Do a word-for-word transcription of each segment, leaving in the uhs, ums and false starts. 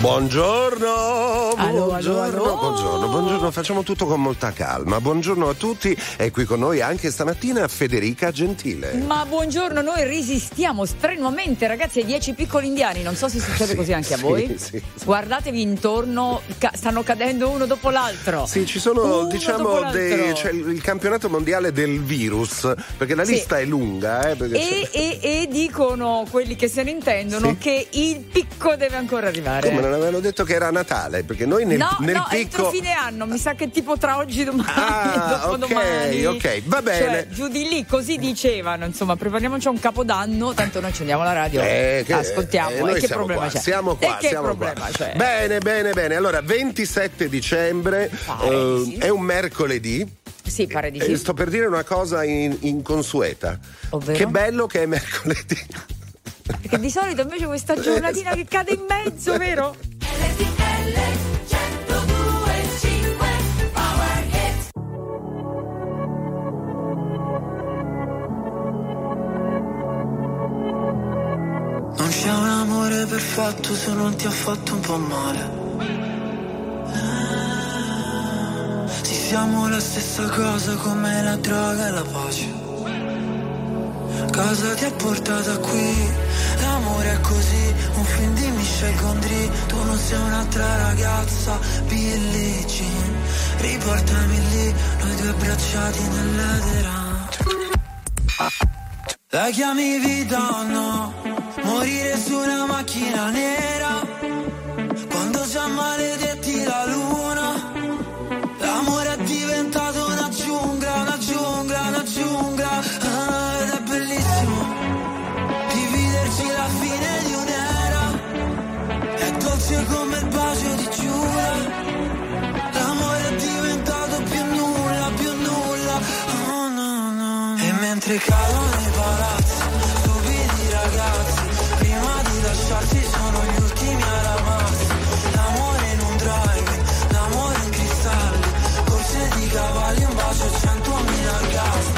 Buongiorno, buongiorno, allora, buongiorno, buongiorno, facciamo tutto con molta calma. Buongiorno a tutti, è qui con noi anche stamattina Federica Gentile. Ma buongiorno, noi resistiamo strenuamente, ragazzi, ai dieci piccoli indiani, non so se succede sì, così anche a sì, voi. Sì. Guardatevi intorno, ca- stanno cadendo uno dopo l'altro. Sì, ci sono, uno diciamo, dei, cioè, il campionato mondiale del virus, perché la sì. lista è lunga. Eh, e, e, e dicono quelli che se ne intendono sì. che il picco deve ancora arrivare. Come non avevano detto che era Natale? Perché noi nel, no, nel no, picco. No, fine anno, mi sa che tipo tra oggi e domani. Ah, dopo okay, domani. Ok, va bene. Cioè, giù di lì, così dicevano, insomma, prepariamoci a un capodanno, tanto noi accendiamo la radio, eh, che, ascoltiamo. Eh, e che problema qua, c'è? Siamo qua, e che siamo problema qua. C'è? Bene, bene, bene. Allora, ventisette dicembre, eh, sì. è un mercoledì. Sì, pare di sì. Sto per dire una cosa in, inconsueta. Ovvero? Che bello che è mercoledì. Perché di solito invece questa giornatina che cade in mezzo, vero? Non c'è un amore perfetto se non ti ha fatto un po' male. Sì, siamo la stessa cosa come la droga e la pace. Cosa ti ha portata qui? L'amore è così, un film di Michel Gondry. Tu non sei un'altra ragazza, Billie Jean. Riportami lì, noi due abbracciati nell'edera. La chiami vita o no? Morire su una macchina nera. Quando già maledetti la luna. L'amore è diventato una giungla, una giungla, una giungla. La fine di un'era è dolce come il bacio di Giuda. L'amore è diventato più nulla, più nulla. Oh no no. E mentre cadono i palazzi, stupidi ragazzi, prima di lasciarsi sono gli ultimi a ramarsi. L'amore in un drive, l'amore in cristalli, corse di cavalli, un bacio a centomila gas.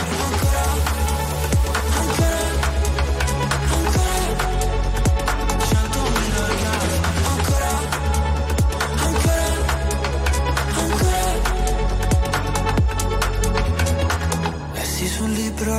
Un libro,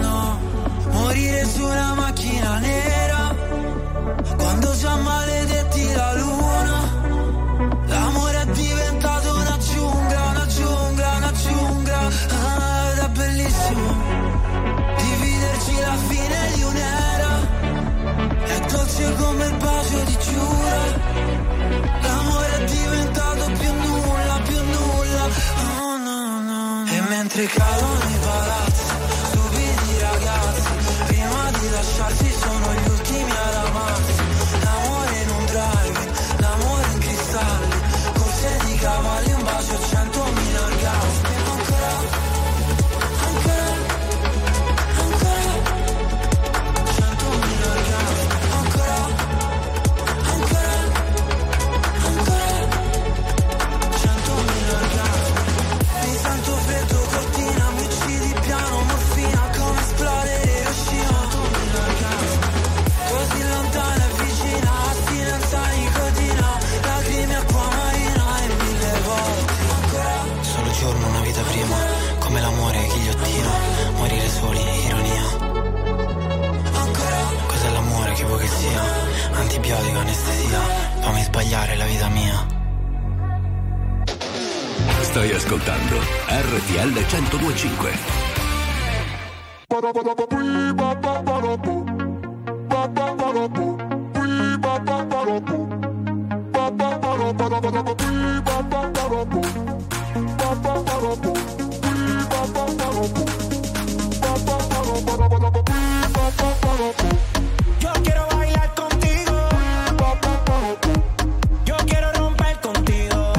no? Morire su una macchina nera, quando già maledetti la luna, l'amore è diventato una giungla, una giungla, una giungla, ah, ed è bellissimo, dividerci la fine di un'era, è dolce come il bacio di Giuda, l'amore è diventato più nulla, più nulla, oh no no, e mentre cadono i palazzi, stupidi ragazzi, prima di lasciarsi sono gli ultimi ad amarsi. L'amore in un drive, l'amore in cristalli, corse di cavalli, un bacio a centomila orgasmi. Ancora, ancora, ancora, centomila orgasmi. Ancora, ancora, ancora, centomila orgasmi. Mi sento freddo, cortina, mi uccidi piano, morfina, come esplode. Giorno, una vita prima, come l'amore, ghigliottina, morire soli, ironia. Ancora. Cos'è l'amore che vuoi che sia? Antibiotico, anestesia, fammi sbagliare la vita mia. Stai ascoltando R T L centodue e cinque. Yo quiero bailar contigo. Yo quiero romper contigo.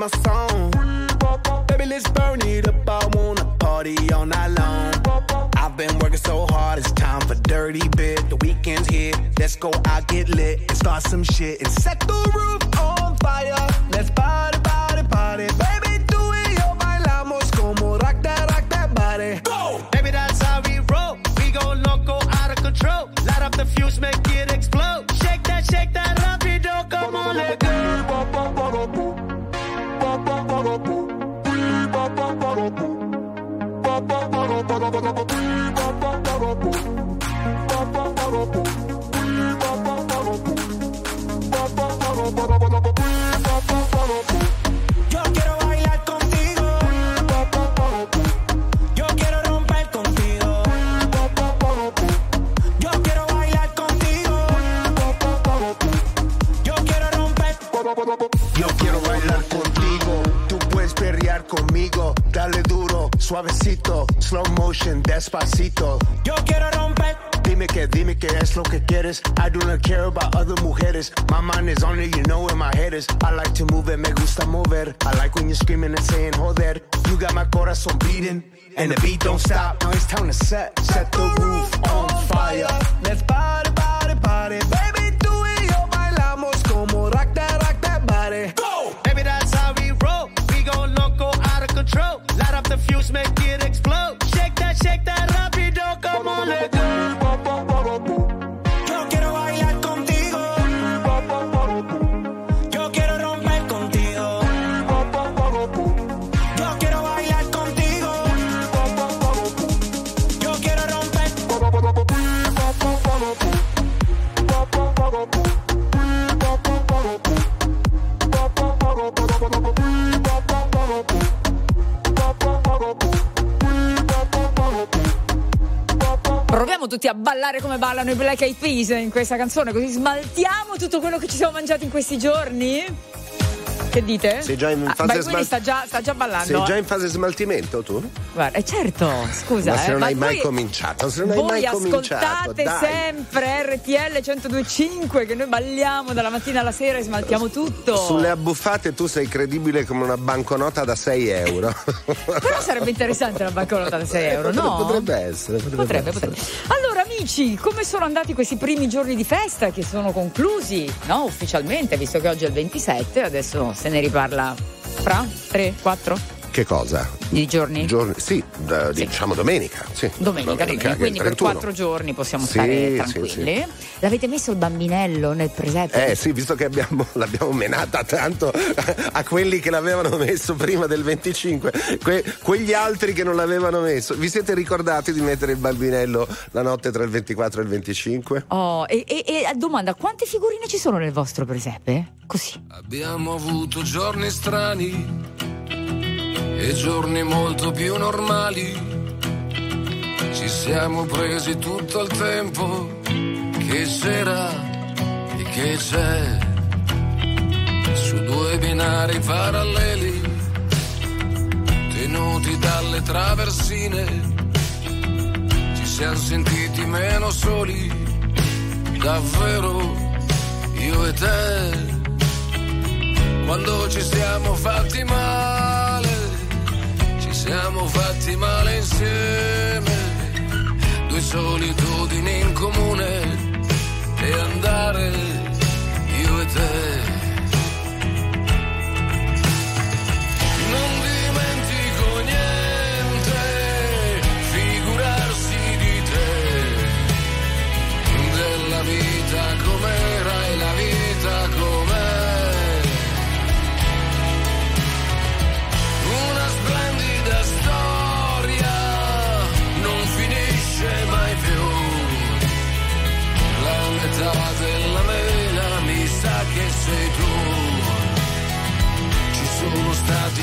my song. Baby, let's burn it up. I wanna party all night long. I've been working so hard, it's time for dirty bit. The weekend's here, let's go out, get lit, and start some shit, and set the roof on fire. Let's party, party, party, baby, do it, yo, bailamos como rock that, rock that body. Go, baby, that's how we roll. We go loco, out of control. Light up the fuse, make it explode. Shake that, shake that, rapido, come on, let go. Yo quiero bailar contigo. Yo quiero romper contigo. Yo quiero bailar contigo. Yo quiero romper. Yo quiero bailar contigo. Tú puedes perrear conmigo. Dale duro, suavecito, slow motion, despacito. Yo quiero romper. Dime que, dime que es lo que quieres. I do not care about other mujeres. My mind is on it, you know where my head is. I like to move it, me gusta mover. I like when you're screaming and saying joder. You got my corazón beating, and the beat don't stop. Now it's time to set, set the roof on fire. Let's party, party, party. Baby, tú y yo bailamos como rock that, rock that body. Go! Baby, that's how we roll. We go loco, out of control. Light up the fuse, make it explode. Shake that, shake that, rapido, come on, let go. Proviamo tutti a ballare come ballano i Black Eyed Peas in questa canzone, così smaltiamo tutto quello che ci siamo mangiati in questi giorni. Che dite? Sei già in fase ah, Baiguini smal- sta, già, sta già ballando. Sei già in fase smaltimento tu? Guarda, eh certo, scusa. Ma se eh, non hai mai cominciato, se non hai mai cominciato. Voi ascoltate sempre R T L centodue e cinque che noi balliamo dalla mattina alla sera e smaltiamo S- tutto. Sulle abbuffate tu sei credibile come una banconota da sei euro. Però sarebbe interessante una banconota da sei euro, no? Potrebbe essere. Potrebbe, potrebbe, essere. potrebbe. Allora amici, come sono andati questi primi giorni di festa che sono conclusi, no? Ufficialmente, visto che oggi è il ventisette, adesso se ne riparla fra tre quattro che cosa? I giorni? giorni sì, da, sì, diciamo domenica. Sì. Domenica, domenica, domenica quindi per quattro giorni possiamo sì, stare tranquilli. Sì, sì. L'avete messo il bambinello nel presepe? Eh sì, visto che abbiamo, l'abbiamo menata tanto a quelli che l'avevano messo prima del venticinque, que, quegli altri che non l'avevano messo. Vi siete ricordati di mettere il bambinello la notte tra il ventiquattro e il venticinque? Oh, e, e, e domanda, quante figurine ci sono nel vostro presepe? Così. Abbiamo avuto giorni strani e giorni molto più normali, ci siamo presi tutto il tempo che c'era e che c'è, su due binari paralleli, tenuti dalle traversine, ci siamo sentiti meno soli, davvero io e te, quando ci siamo fatti male. Siamo fatti male insieme, due solitudini in comune, e andare io e te. Non dimentico niente, figurarsi di te, della vita com'era e la vita com'è. Della mela mi sa che sei tu, ci sono stati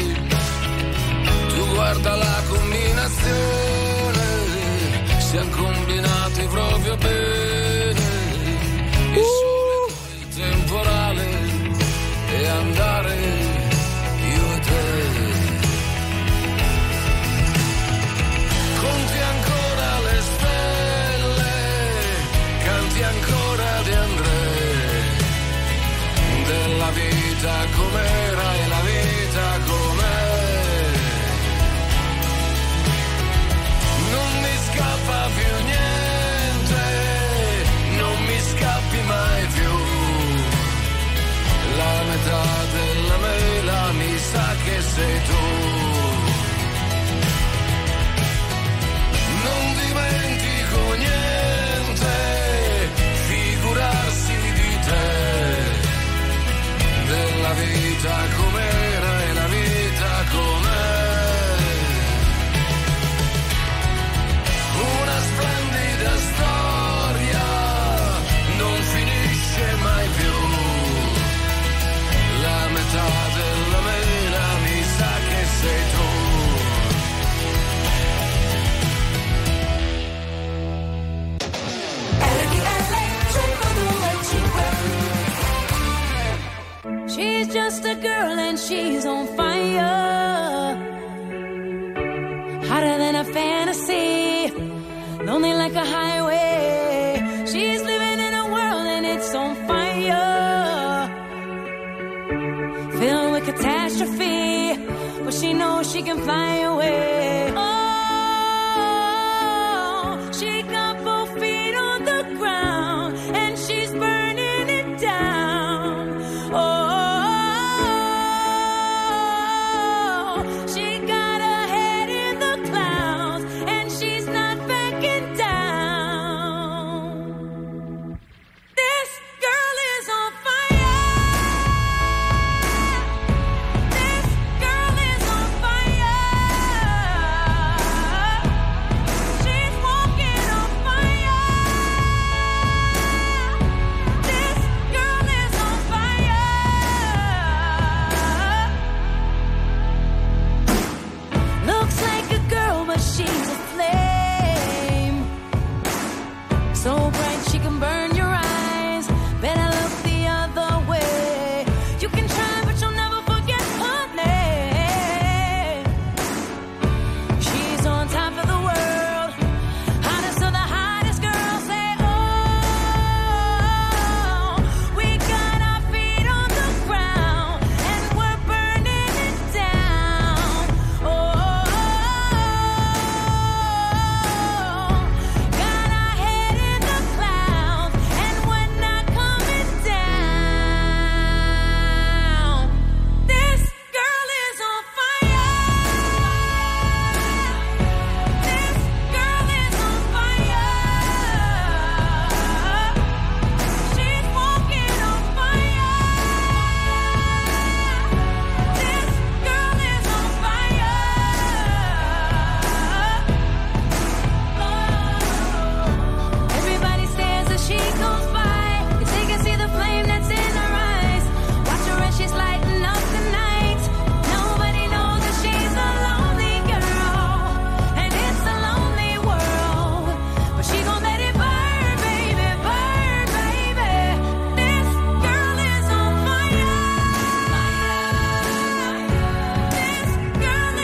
ha combinato proprio bene. Il uh. sole con il temporale e andare io e te. Conti ancora le stelle, canti ancora di André, della vita com'era e la vita com'è. Scappa più niente, non mi scappi mai più. La metà della mela mi sa che sei tu. Non dimentico niente, figurarsi di te, della vita com'era e la vita com'è. Splendida storia non finisce mai più, la metà della mela mi sa che sei tu. R T L centodue e cinque. She's just a girl and she's on fire, hotter than a fantasy, lonely like a highway. She's living in a world and it's on fire, filled with catastrophe, but she knows she can fly away. Oh, she got both feet on the ground and she's burning it down. Oh, she got her head in the clouds and she's not down. This girl is on fire. This girl is on fire. She's walking on fire. This girl is on fire. Looks like a girl, but she's a flame. So bright she can burn your eyes, better look the other way. You can try but you'll never forget her name. She's on top of the world, hottest of the hottest girls. Say oh, we got our feet on the ground and we're burning it down. Oh, got our head in clouds and we're not coming down. This girl is on fire. This girl is on fire. She's walking on fire. This girl is on fire. Everybody stares as she goes by. You take and see the flame that's in her eyes. Watch her as she's lighting up the night. Nobody knows that she's a lonely girl, and it's a lonely world. But she gon' let it burn, baby, burn, baby. This girl is on fire. This girl is on fire. She's walking on fire. This girl is on fire.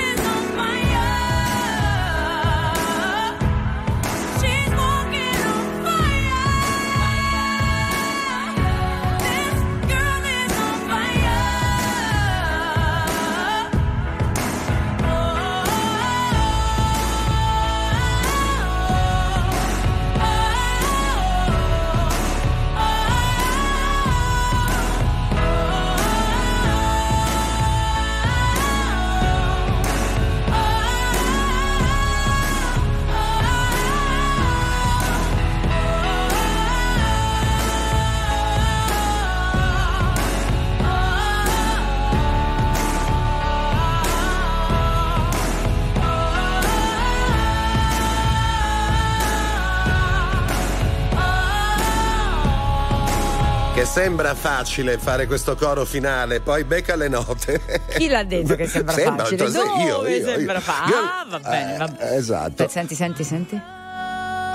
Che sembra facile fare questo coro finale, poi becca le note. Chi l'ha detto che sembra, sembra facile? Cioè, Dove io, io, sembra io. fa- Ah, va bene, va bene. Eh, esatto. Senti, senti, senti.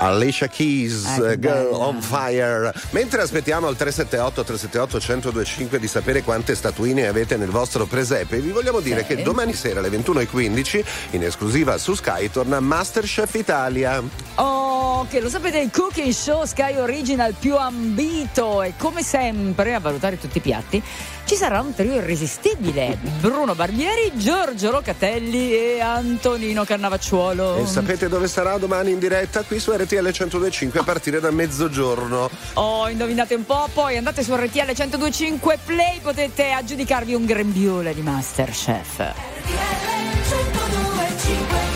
Alicia Keys, eh, Girl bella. on Fire. Mentre aspettiamo al tre sette otto tre sette otto uno zero due cinque di sapere quante statuine avete nel vostro presepe, vi vogliamo dire sì. che domani sera alle ventuno e quindici in esclusiva su Sky torna Masterchef Italia. Oh, che lo sapete, il cooking show Sky Original più ambito, e come sempre a valutare tutti i piatti ci sarà un trio irresistibile: Bruno Barbieri, Giorgio Locatelli e Antonino Cannavacciuolo. E sapete dove sarà domani in diretta? Qui su R T L centodue e cinque a partire da mezzogiorno. Oh, indovinate un po', poi andate su R T L centodue e cinque Play, potete aggiudicarvi un grembiule di Masterchef. R T L centodue e cinque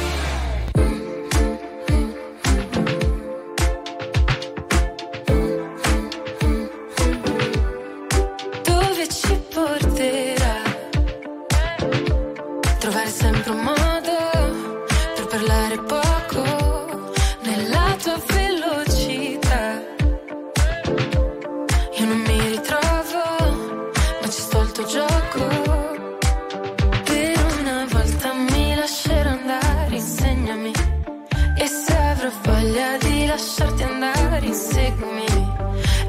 sempre un modo per parlare poco nella tua velocità. Io non mi ritrovo, ma ci sto al tuo gioco. Per una volta mi lascerò andare, insegnami. E se avrò voglia di lasciarti andare, inseguimi.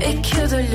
E chiudo gli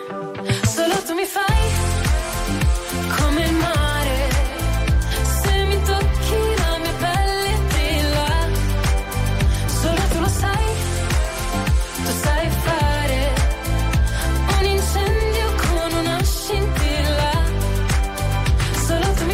solo tu mi fai come il mare, se mi tocchi la mia pelle brilla, solo tu lo sai, tu sai fare un incendio con una scintilla, solo tu mi fai brillare, brillare, brillare, solo tu mi fai.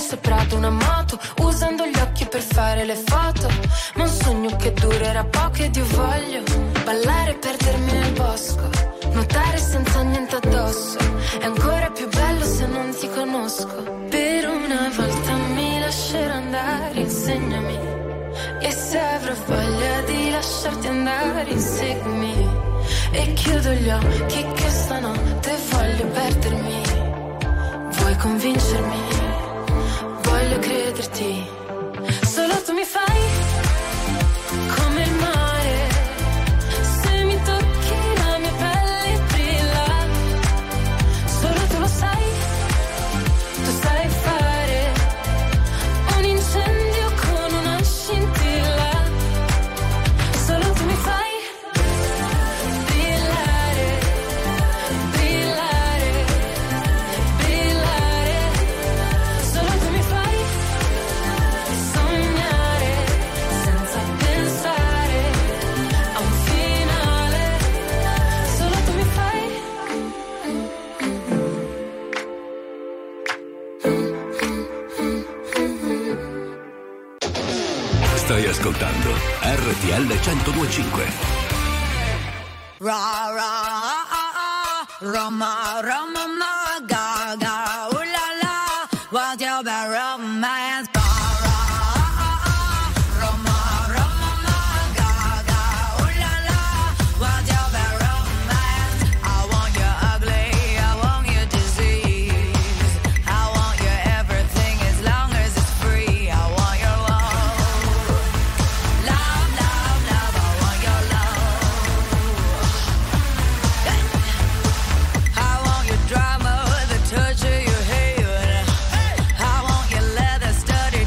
Sopra ad una moto, usando gli occhi per fare le foto, ma un sogno che durerà poco ed io voglio ballare e perdermi nel bosco, nuotare senza niente addosso, è ancora più bello se non ti conosco. Per una volta mi lascerò andare, insegnami, e se avrò voglia di lasciarti andare, inseguimi, e chiudo gli occhi che stanotte voglio perdermi. Vuoi convincermi? Voglio crederti, solo tu mi fai come il mare, se mi tocchi la mia pelle brilla, solo tu lo sai, tu sai fare un incendio con una scintilla, solo tu mi fai. Stai ascoltando R T L centodue e cinque. Ra ra ra ra ma ra ma ma ga ga ooh la la what's your bad romance. Ra ra ma ra ma ma ga ga ooh la la what's your bad romance. I want you ugly, I want you disease, I want you everything as long as it's free, I want your love. Drama, the touch of your hair. Hey! I want your leather studded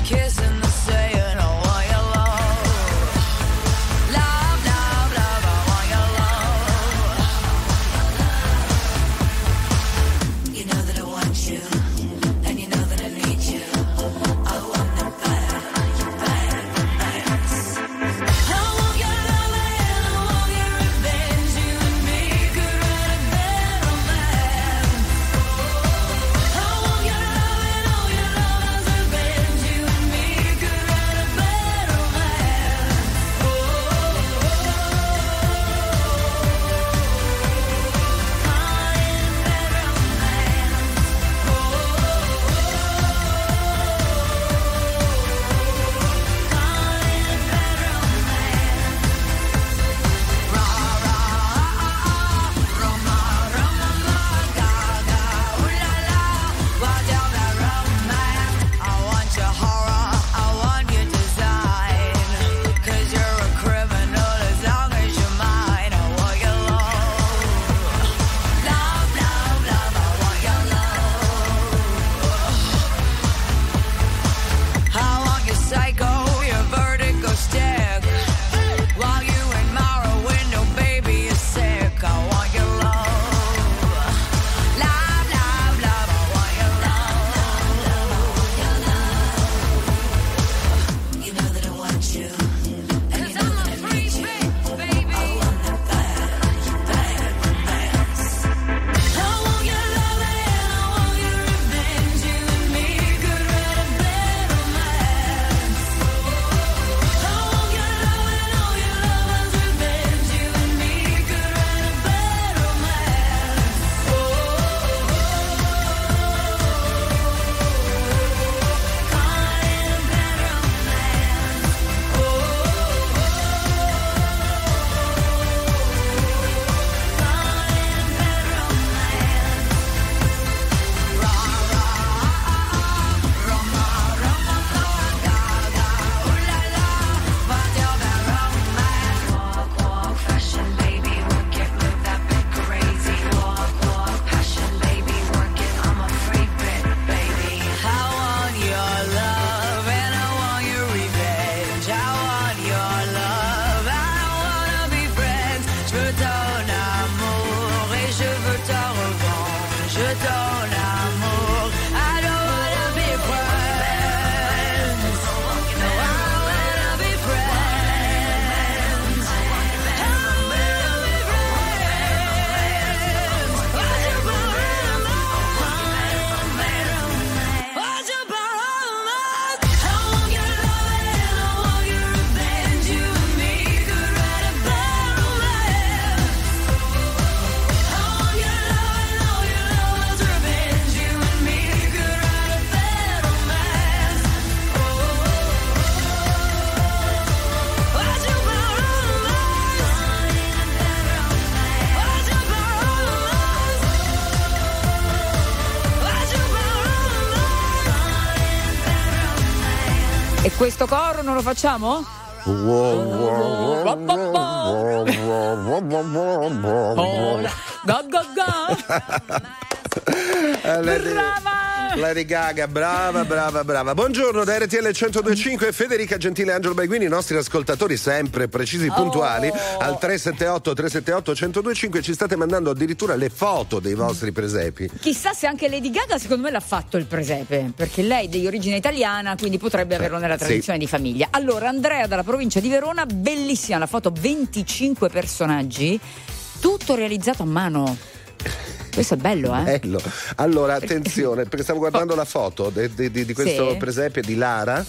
Questo coro non lo facciamo? Brava! Lady Gaga, brava, brava, brava. Buongiorno da R T L centodue e cinque, Federica Gentile e Angelo Baiguini, i nostri ascoltatori sempre precisi e puntuali, oh. Al tre sette otto tre sette otto uno zero due cinque ci state mandando addirittura le foto dei vostri presepi. Chissà se anche Lady Gaga, secondo me, l'ha fatto il presepe, perché lei è di origine italiana, quindi potrebbe averlo nella tradizione, sì, di famiglia. Allora, Andrea dalla provincia di Verona, bellissima la foto, venticinque personaggi, tutto realizzato a mano. Questo è bello, eh? Bello. Allora, attenzione, perché stavo guardando la foto de, de, de, di questo, sì, presepe di Lara.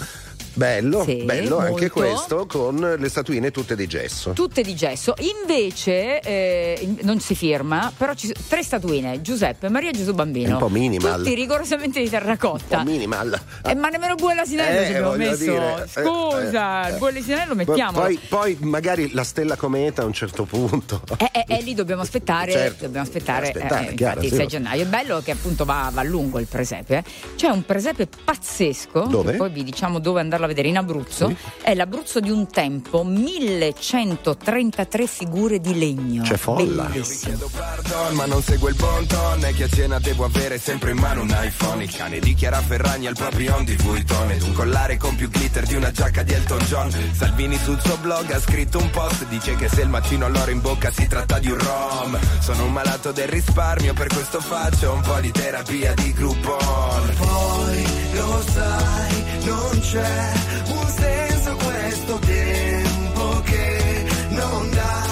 Bello, sì, bello molto. Anche questo con le statuine tutte di gesso. Tutte di gesso. Invece eh, non si firma, però ci sono tre statuine: Giuseppe, Maria e Gesù Bambino. È un po' minimal. Tutti rigorosamente di terracotta. Un po' minimal. Ah. Eh, ma nemmeno il bue e l'asinello eh, ci abbiamo messo. Dire, Scusa, eh, eh, il bue e l'asinello mettiamo. Poi, poi magari la stella cometa a un certo punto. E eh, eh, eh, lì dobbiamo aspettare. Certo, dobbiamo aspettare. aspettare eh, chiaro, infatti, sì, il sei gennaio. È bello che appunto va, va lungo il presepe. Eh. C'è un presepe pazzesco. Dove? Poi vi diciamo dove andare a vedere, in Abruzzo, sì, è l'Abruzzo di un tempo, millecentotrentatré figure di legno. C'è folla. Bellissimo. Io vi chiedo pardon, ma non seguo il bon ton, è che a cena devo avere sempre in mano un iPhone, il cane di Chiara Ferragni al proprio on di Vuitton ed un collare con più glitter di una giacca di Elton John. Salvini sul suo blog ha scritto un post, dice che se il macino all'oro in bocca si tratta di un rom. Sono un malato del risparmio, per questo faccio un po' di terapia di Groupon. Poi lo sai, non c'è un senso questo tempo che non dà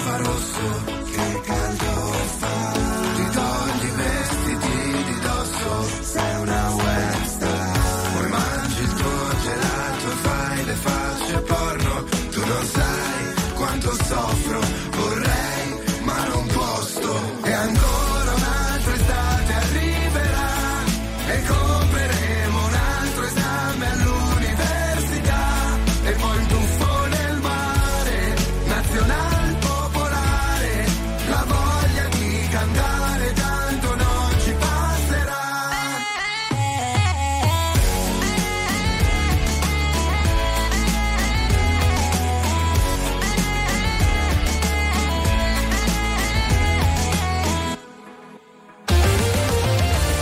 Fa rosso, che caldo fa, ti togli i vestiti di dosso, sei una web star, poi mangi il tuo gelato e fai le facce porno, tu non sai quanto soffro, vorrei ma non posso, e ancora un'altra estate arriverà e compreremo un altro esame all'università e poi un tuffo nel mare nazionale.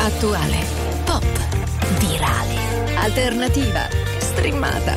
Attuale, pop, virale, alternativa, streamata,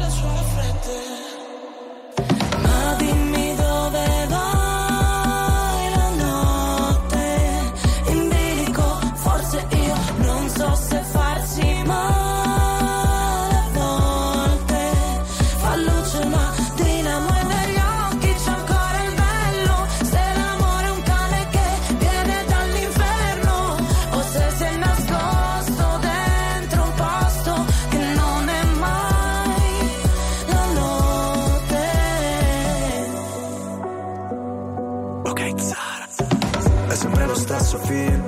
lenzuola fredde. Ma dimmi dove vai la notte. In bilico forse routine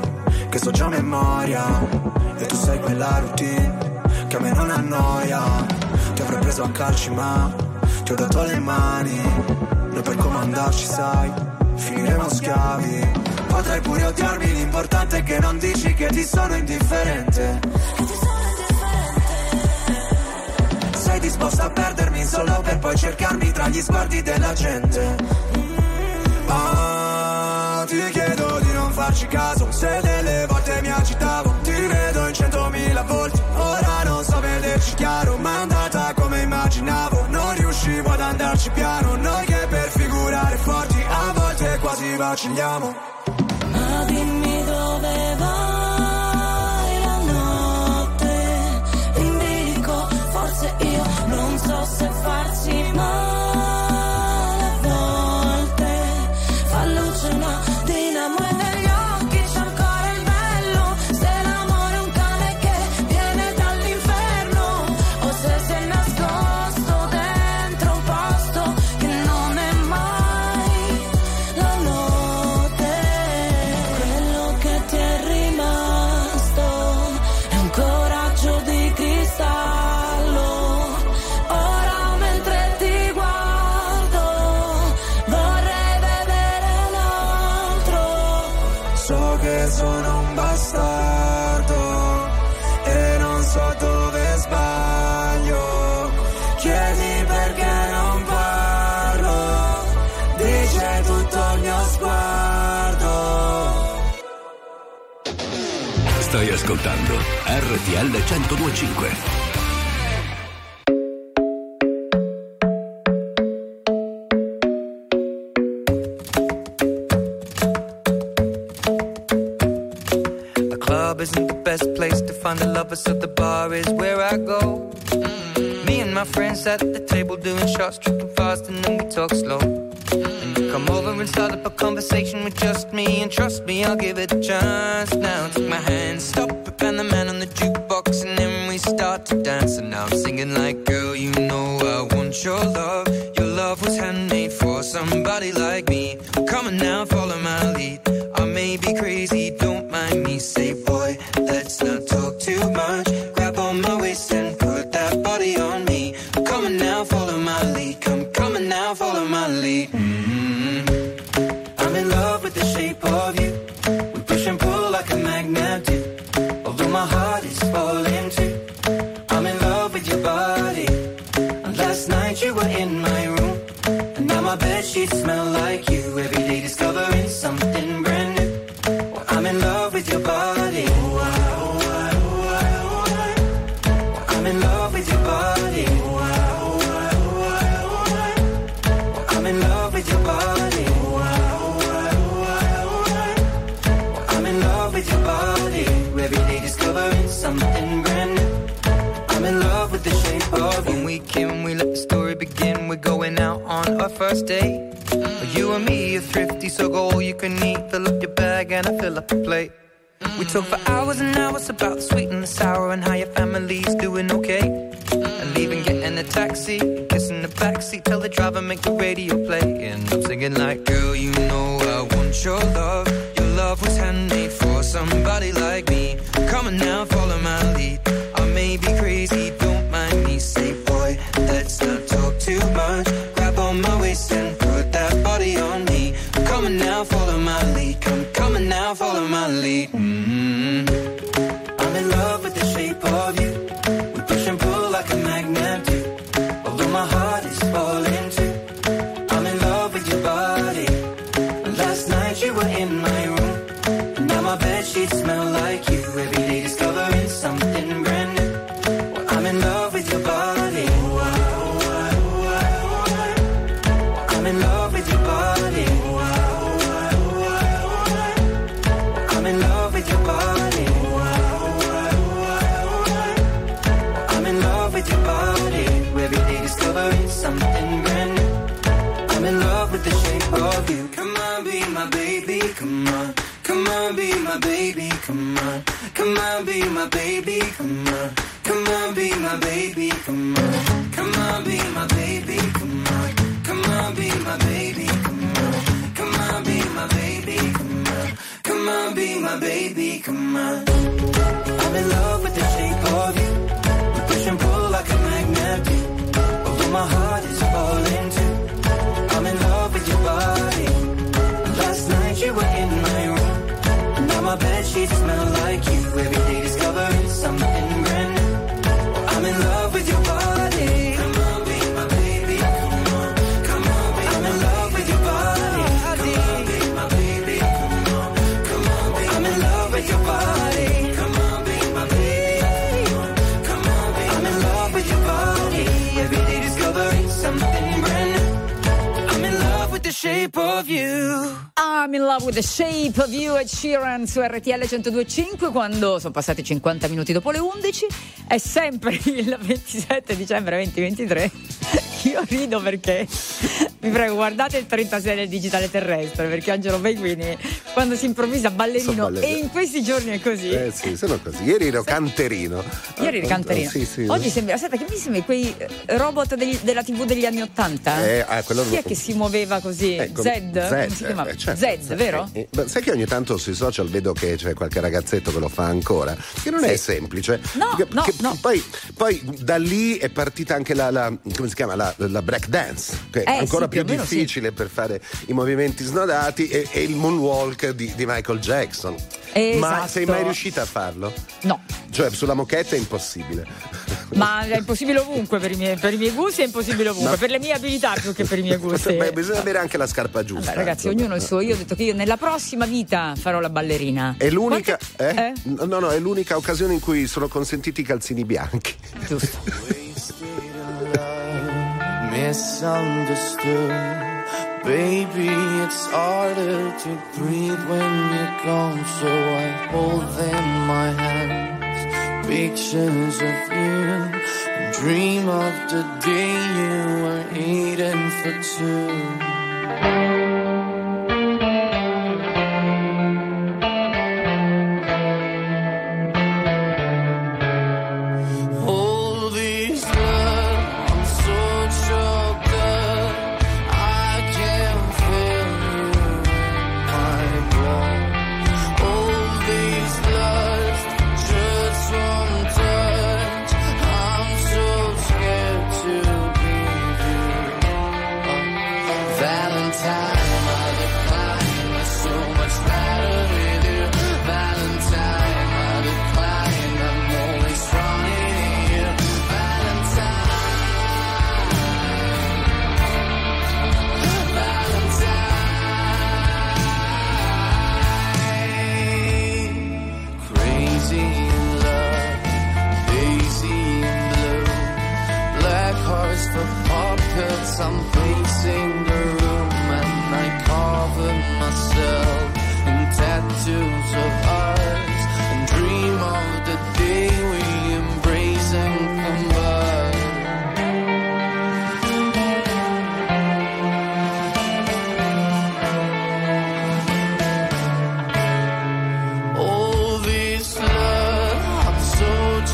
che so già a memoria, e tu sai quella routine che a me non annoia. Ti avrei preso a calci ma ti ho dato le mani, noi per comandarci sai finiremo schiavi. Potrai pure odiarmi, l'importante è che non dici che ti sono indifferente. Che ti sono indifferente. Sei disposta a perdermi solo per poi cercarmi tra gli sguardi della gente. Ah, ti chiedo di non farci caso, se delle volte mi agitavo. Ti vedo in centomila volte, ora non so vederci chiaro. Ma è andata come immaginavo, non riuscivo ad andarci piano. Noi che per figurare forti a volte quasi vacilliamo. Ma dimmi dove vai la notte, in bilico, forse io non so se farsi male. Sono un bastardo e non so dove sbaglio. Chiedi perché non parlo, dice tutto il mio sguardo. Stai ascoltando R T L centodue e cinque. So the bar is where I go. Mm-hmm. Me and my friends at the table doing shots, tripping fast and then we talk slow. Mm-hmm. And you come over and start up a conversation with just me, and trust me, I'll give it a chance. Now take my hand, stop it, and the man on the jukebox, and then we start to dance. And now I'm singing like, girl, you know I want your love. Your love was handmade for somebody like me. Come on now, follow my lead. I may be crazy, don't mind me. Say, boy, let's not talk too much, grab on my waist and put that body on me. I'm coming now, follow my lead. Come, coming now, follow my lead. Mm-hmm. I'm in love with the shape of you. We push and pull like a magnet do. Although my heart is falling too. I'm in love with your body. And last night you were in my room, and now my bed sheets smell like you. Every day discovering something brand new. Well, I'm in love with your body. I'm in love with your body. I'm in love with your body. I'm in love with your body. Every day discovering something brand new. I'm in love with the shape of you. When we came, we let the story begin. We're going out on our first date. Mm. You and me are thrifty, so go all you can eat. Fill up your bag and I fill up the plate. We talk for hours and hours about the sweet and the sour, and how your family's doing okay. And leaving, getting a taxi, kissing the backseat, tell the driver make the radio play. And I'm singing like, girl, you know I want your love. Your love was handmade for somebody like me. Come on now, follow my lead. I may be crazy, don't mind me. Say, boy, let's not talk too much. Grab on my waist and put that body on me. Come on now, follow my lead. Come, come on now, follow my lead. Come Come on, be my baby, come on. I'm in love with the shape of you. We push and pull like a magnet do. Although my heart is falling too. I'm in love with your body. Last night you were in my room. And now my bed sheets smell like you. Every day discovering something brand new. I'm in love with your body. Come on, be my baby, come on. Come on, be I'm my in love baby. With your body. Come on, be my baby, come on. Come on, be I'm my in love baby. With your body. Come on, be my baby, come on. Come on, be I'm my in love baby. With your body. Every day discovering something brand new. The shape of you. I'm in love with the shape of you. Ed Sheeran su R T L centodue e cinque quando sono passati cinquanta minuti dopo le undici. È sempre il ventisette dicembre duemilaventitré. Io rido perché vi prego guardate il trentasei del digitale terrestre, perché Angelo Baiguini quando si improvvisa ballerino, ballerino. E in questi giorni è così. Eh sì, sono così. Ieri ero canterino. Ieri ero canterino. Oh, sì, sì. Oggi sembra, aspetta, che mi sembra quei robot degli, della tivù degli anni ottanta? Eh, ah, quello Chi è che si muoveva così? Ecco, Zed? Zed, si chiamava? Eh, certo. Zed, Zed, vero? Eh, eh. Sai che ogni tanto sui social vedo che c'è qualche ragazzetto che lo fa ancora, che non sì. è semplice. No, che, no, che, no. Poi, poi da lì è partita anche la, la come si chiama? La, la break dance, che eh, è ancora sì, più difficile sì. per fare i movimenti snodati, e, e il moonwalk di, di Michael Jackson. Esatto. Ma sei mai riuscita a farlo? No. Cioè sulla moquette è impossibile. Ma è impossibile ovunque per i miei, per i miei gusti, è impossibile ovunque, no. per le mie abilità più che per i miei gusti. Beh, bisogna avere anche la scarpa giusta. Vabbè, ragazzi, insomma. Ognuno il suo. Io ho detto che io nella prossima vita farò la ballerina. È l'unica Quante... eh? Eh? No, no, è l'unica occasione in cui sono consentiti i calzini bianchi. Giusto. Misunderstood, baby, it's harder to breathe when you're gone, so I hold them in my hands, pictures of you, dream of the day you were eating for two. I'm pacing the room and I cover myself in tattoos of ours and dream of the day we embrace and combine. All this love, I'm so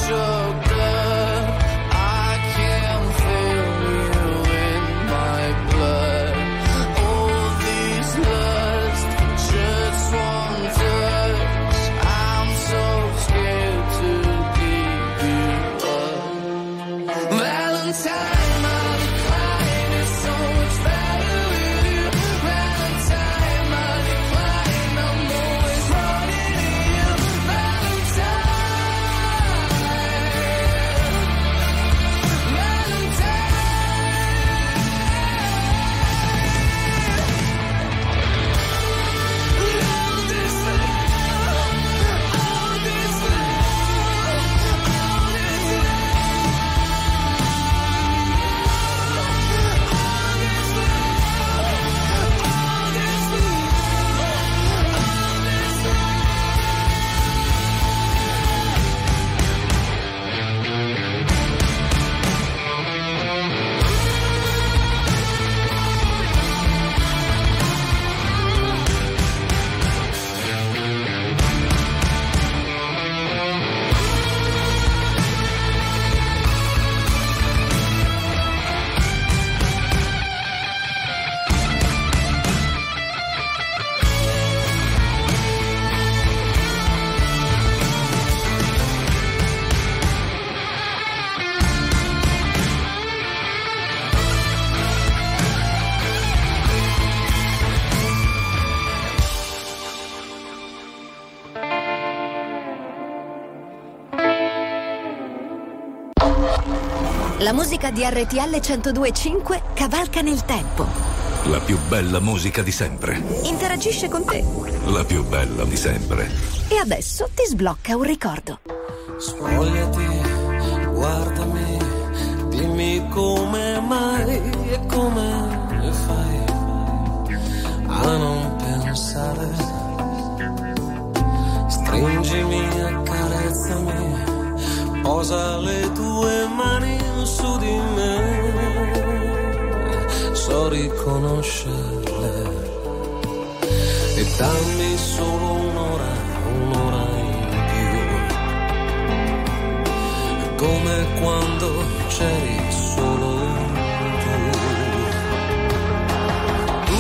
choked. La musica di R T L centodue e cinque cavalca nel tempo. La più bella musica di sempre. Interagisce con te. La più bella di sempre. E adesso ti sblocca un ricordo. Spogliati, guardami, dimmi come mai e come fai a non pensare. Stringimi, accarezzami, posa le tue mani su di me, so riconoscerle. E dammi solo un'ora, un'ora in più, come quando c'eri solo tu. Tu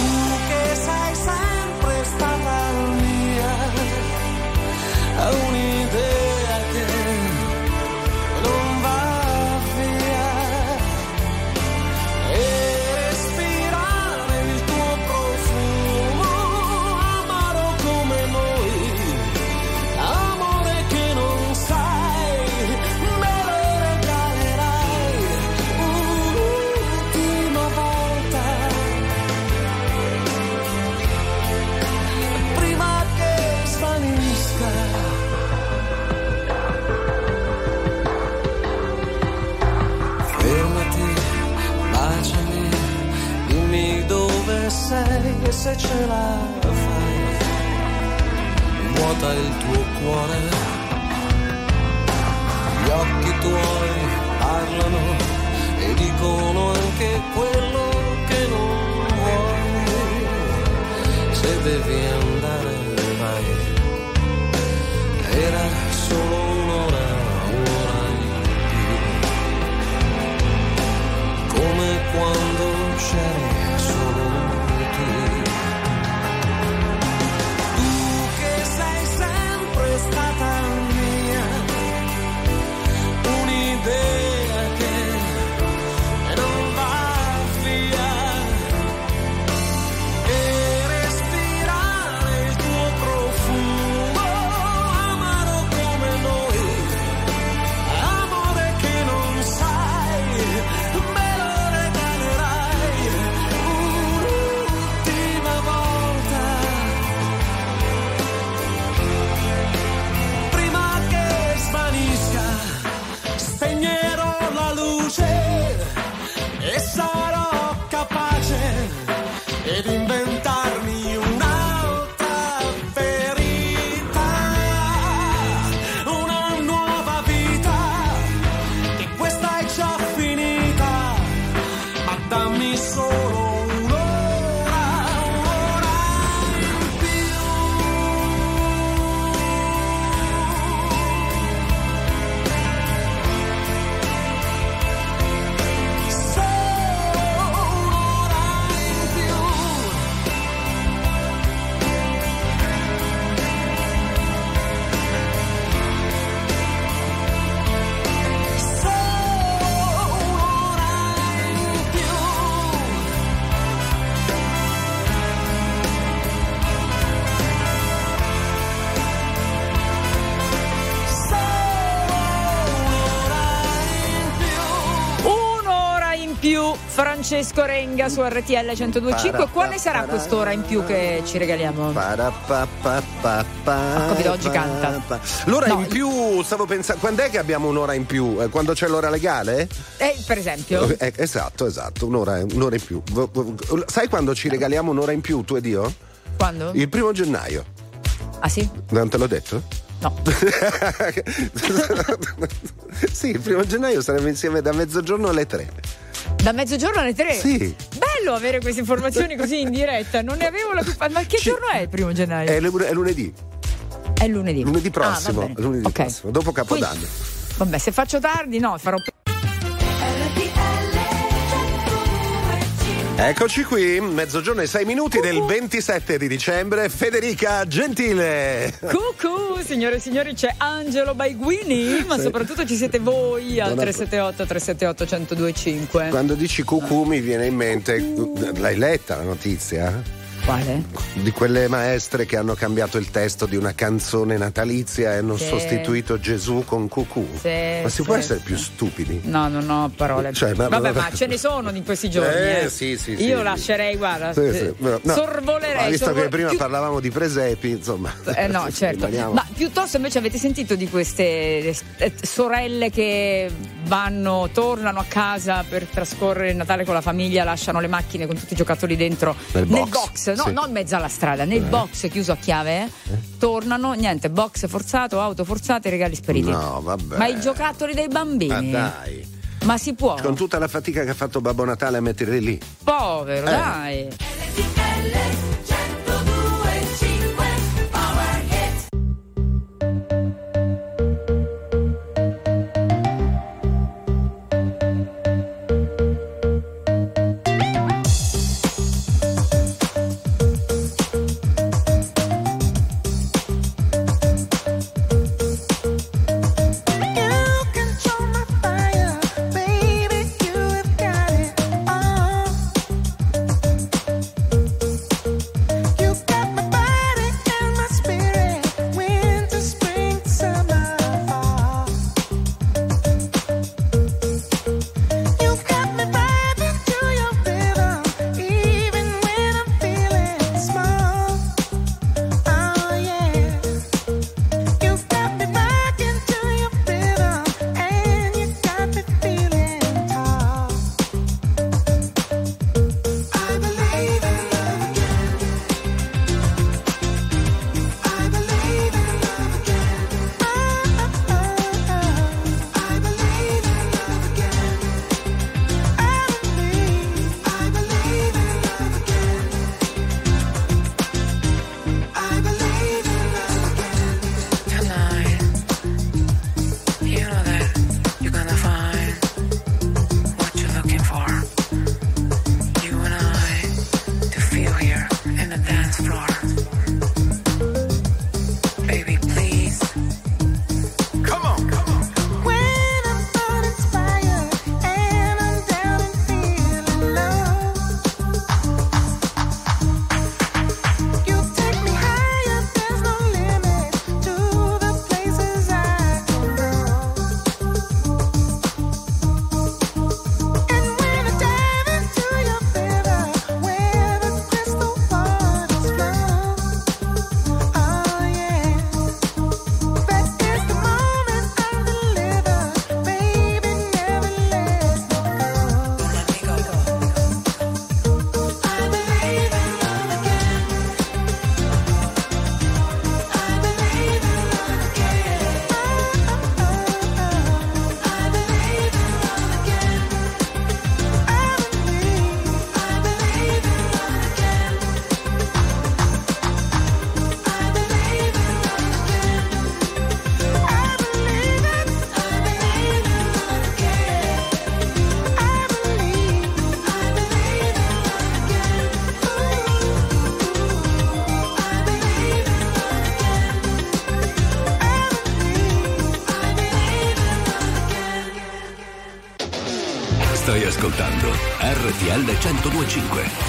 che sei sempre stata mia, un'idea che non va via, e respirare il tuo profumo amaro come noi, amore che non sai, me lo regalerai un'ultima volta prima che svanisca. Sei e se ce la fai, vuota il tuo cuore, gli occhi tuoi parlano e dicono anche quello che non vuoi. Se devi andare vai, era solo un'ora, un'ora in più, come quando c'eri solo. Stata mia un'idea che non va via, e respirare il tuo profumo amaro come noi, amore che non sai, me lo regalerai un'ultima volta spegnerò la luce e sarò capace ed inventarmi un'altra verità, una nuova vita che questa è già finita, ma dammi solo un'ora, un'ora in più. Francesco Renga su R T L centodue e cinque. Quale sarà quest'ora in più che ci regaliamo? Ho capito, oggi canta. L'ora no. in più, stavo pensando, quando è che abbiamo un'ora in più? Quando c'è l'ora legale? Eh, per esempio. Eh, esatto, esatto, un'ora, un'ora in più. Sai quando ci regaliamo un'ora in più, tu ed io? Quando? Il primo gennaio. Ah sì? Non te l'ho detto? No. Sì, il primo gennaio saremo insieme da mezzogiorno alle tre. Da mezzogiorno alle tre? Sì. Bello avere queste informazioni così in diretta. Non ne avevo la più. Ma che Ci... giorno è il primo gennaio? È, l- è lunedì. È lunedì. Lunedì prossimo. Ah, lunedì okay. prossimo. Dopo Capodanno. Quindi, vabbè, se faccio tardi, no, farò. Eccoci qui, mezzogiorno e sei minuti Cucù. Del ventisette di dicembre. Federica Gentile. Cucù, signore e signori, c'è Angelo Baiguini, ma sì. soprattutto ci siete voi al tre sette otto tre sette otto uno zero due cinque. Quando dici cucù mi viene in mente, cucù. L'hai letta la notizia? Quale? Di quelle maestre che hanno cambiato il testo di una canzone natalizia e hanno sì. sostituito Gesù con cucù. Sì, ma si sì, può essere sì. più stupidi? No, non ho parole. Cioè, ma, vabbè, ma, ma ce ne sono in questi giorni. Eh, eh. Sì, sì, io sì, lascerei, guarda, sì, sì. No, sorvolerei. Visto sorvol... che prima più... parlavamo di presepi, insomma. Eh no, sì, certo. Rimaniamo. Ma piuttosto invece avete sentito di queste sorelle che vanno, tornano a casa per trascorrere il Natale con la famiglia, lasciano le macchine con tutti i giocattoli dentro nel box, nel box no, sì. non in mezzo alla strada, nel eh. box chiuso a chiave, eh? tornano, niente, box forzato, auto forzate, regali speriti. No, vabbè. Ma i giocattoli dei bambini. Ma dai. Ma si può? Con tutta la fatica che ha fatto Babbo Natale a metterli lì. Povero, eh. dai. R T L centodue e cinque.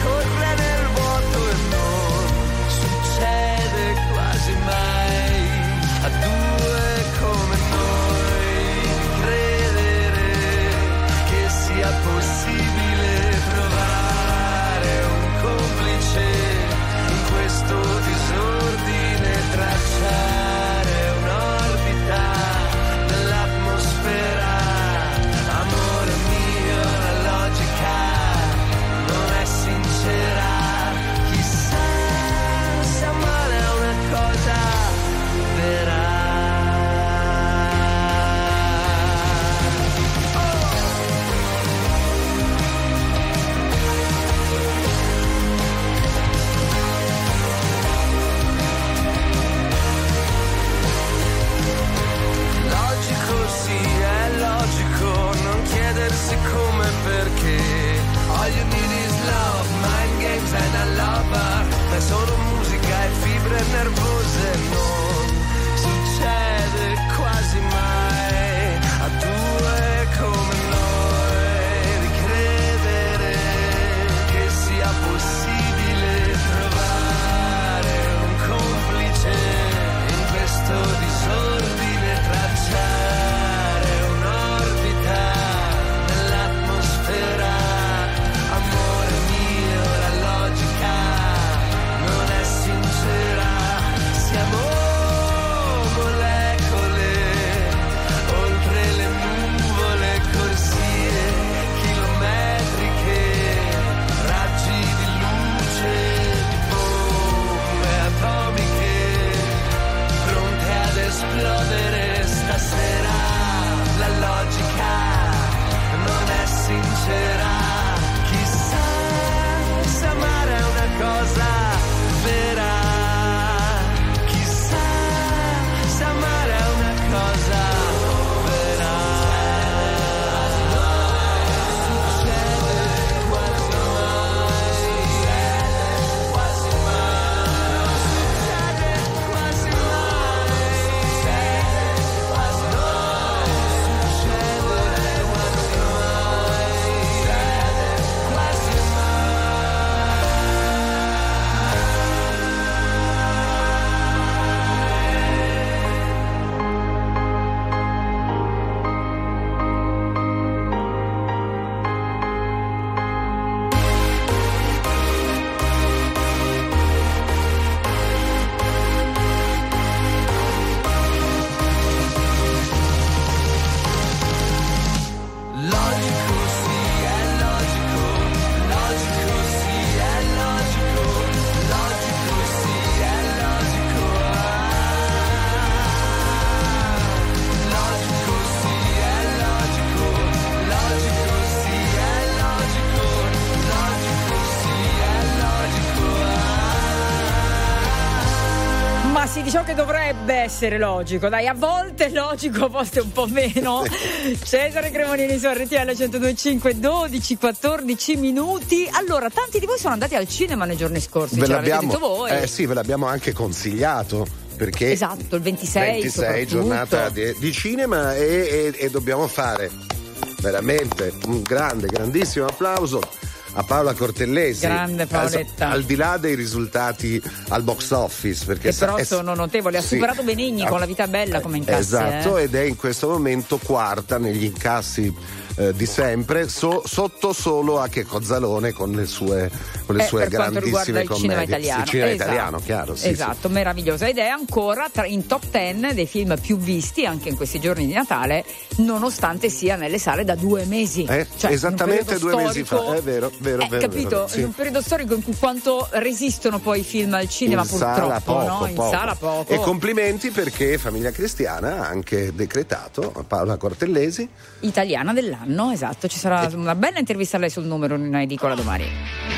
Corre nel vuoto e non succede quasi mai. di ciò che dovrebbe essere logico, dai, a volte logico, a volte un po' meno. Cesare Cremonini su R T L centodue e cinque, dodici quattordici minuti. Allora, tanti di voi sono andati al cinema nei giorni scorsi, ve ce l'avete detto voi. Eh sì, ve l'abbiamo anche consigliato. Perché esatto, il ventisei giornata di, di cinema e, e, e dobbiamo fare veramente un grande, grandissimo applauso a Paola Cortellesi. Grande Paoletta. Al, al di là dei risultati al box office, perché che però è, sono notevoli, ha sì, superato Benigni a, con La vita bella come incassi. Esatto, eh. Ed è in questo momento quarta negli incassi eh, di sempre, so, sotto solo a Checco Zalone con le sue con le eh, sue grandissime commedie. Per quanto riguarda il cinema italiano. Il cinema esatto. italiano, chiaro. Sì, esatto, sì. Meravigliosa. Ed è ancora tra, in top ten dei film più visti anche in questi giorni di Natale, nonostante sia nelle sale da due mesi. Eh, cioè, esattamente due mesi fa, è vero. Vero, eh, vero, capito, vero, sì. In un periodo storico in cui quanto resistono poi i film al cinema in purtroppo sala poco, no? Poco. In sala poco. E complimenti perché Famiglia Cristiana ha anche decretato Paola Cortellesi italiana dell'anno, esatto, ci sarà e... una bella intervista a lei sul numero in edicola domani.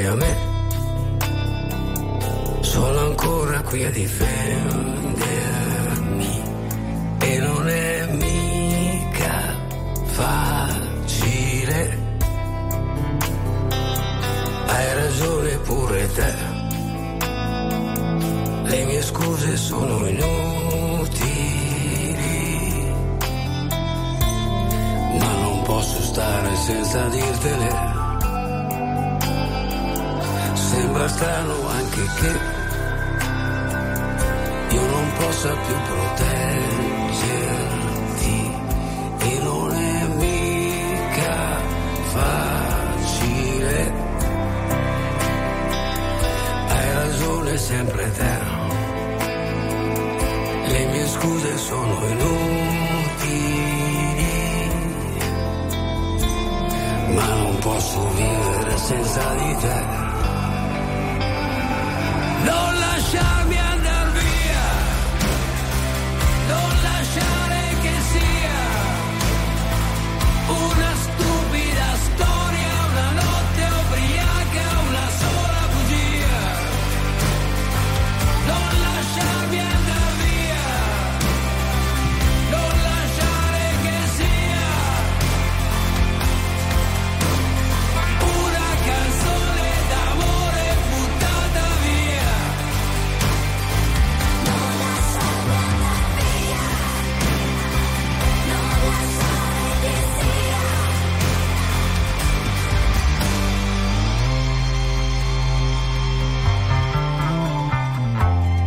anche a me. Sono ancora qui a difendermi e non è mica facile. Hai ragione pure te, le mie scuse sono inutili, ma non posso stare senza dirtele. Sembra strano anche che io non possa più proteggerti e non è mica facile. Hai ragione sempre te, le mie scuse sono inutili, ma non posso vivere senza di te. Non lasciarmi andare. Una stupida storia, una notte ubriaca, una sola bugia. Non lasciarmi andare via, non lasciare che sia una canzone d'amore buttata via. Non lasciarmi andare via, non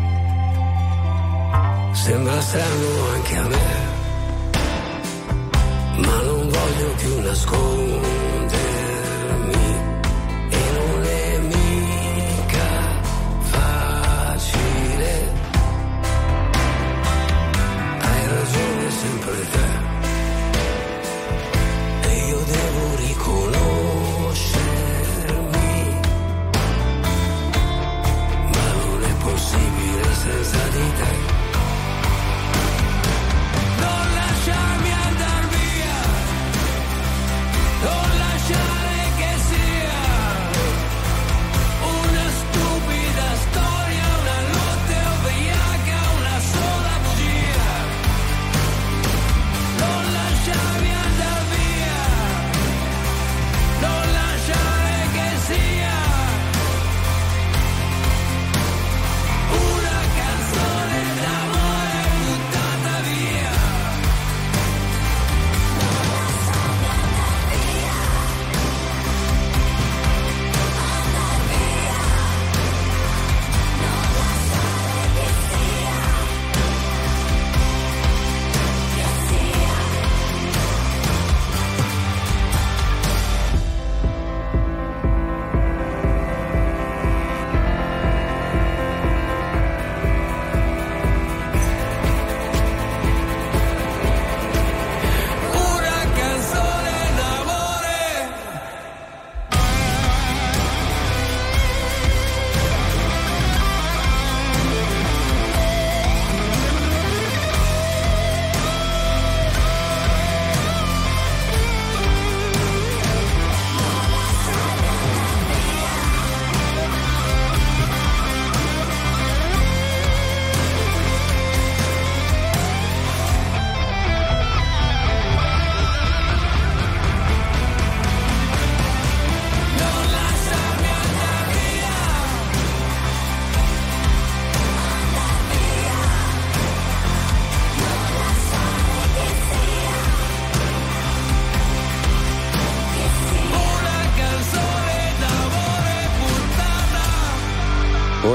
lasciare che sia. Sembra strano anche a me, ma non voglio più nascondermi e non è mica facile. Hai ragione sempre te e io devo riconoscermi, ma non è possibile senza di te.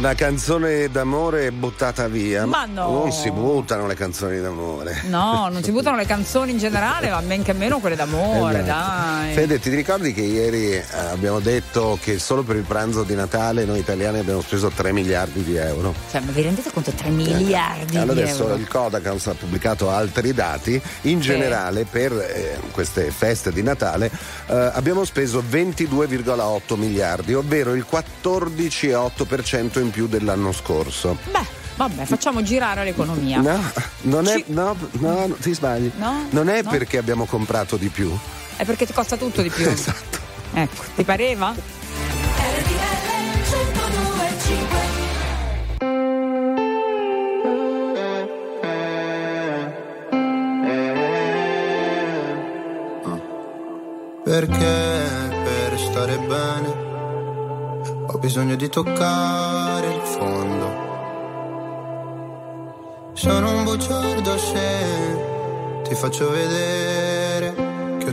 Una canzone d'amore buttata via. Ma no, non si buttano le canzoni d'amore. No, non si buttano le canzoni in generale, ma men che meno quelle d'amore, esatto. Dai. Fede, ti ricordi che ieri abbiamo detto che solo per il pranzo di Natale noi italiani abbiamo speso tre miliardi di euro? Cioè, ma vi rendete conto? tre miliardi eh, allora di euro? Allora adesso il Codacons ha pubblicato altri dati. In eh. generale per eh, queste feste di Natale eh, abbiamo speso ventidue virgola otto miliardi, ovvero il quattordici virgola otto per cento in più dell'anno scorso. Beh, vabbè, facciamo girare l'economia. No, non è, Ci... no, no, no, ti sbagli. No, non è no. Perché abbiamo comprato di più. È perché ti costa tutto di più. Esatto. Ecco, ti pareva? perché per stare bene ho bisogno di toccare il fondo. Sono un bugiardo se ti faccio vedere che ho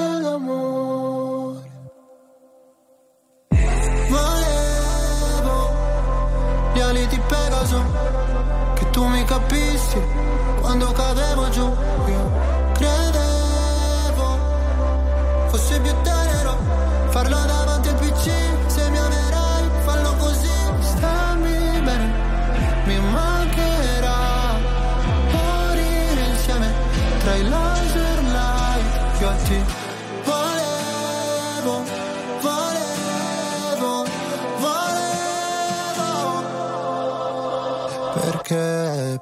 d'amore. Volevo gli ali di Pegaso, che tu mi capissi quando cadevo giù. Io credevo fosse più tenero farlo davanti al pi ci. Se mi amerai fallo così, stammi bene, mi mancherà morire insieme tra i laser light. Io a te volevo, volevo, volevo, perché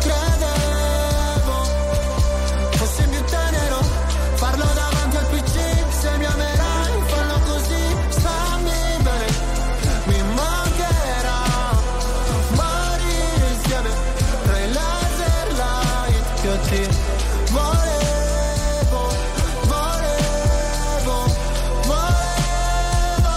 credevo fosse più tenero farlo davanti al pi ci. Se mi amerai fallo così, stammi bene, mi mancherà morire insieme tra i laser light. Io ti volevo, volevo, volevo.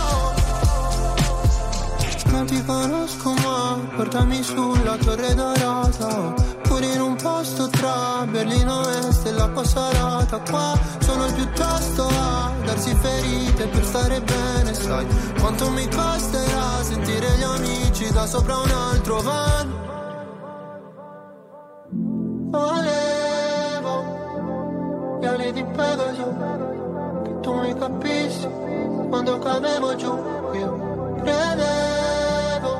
Non ti conosco ma portami sulla torre dorata, pure in un posto tra Berlino Est e l'acqua salata. Qua sono il piuttosto a darsi ferite per stare bene. Sai quanto mi costerà sentire gli amici da sopra un altro van. Volevo gli ali di Pegaso, che tu mi capissi quando cadevo giù. Io credevo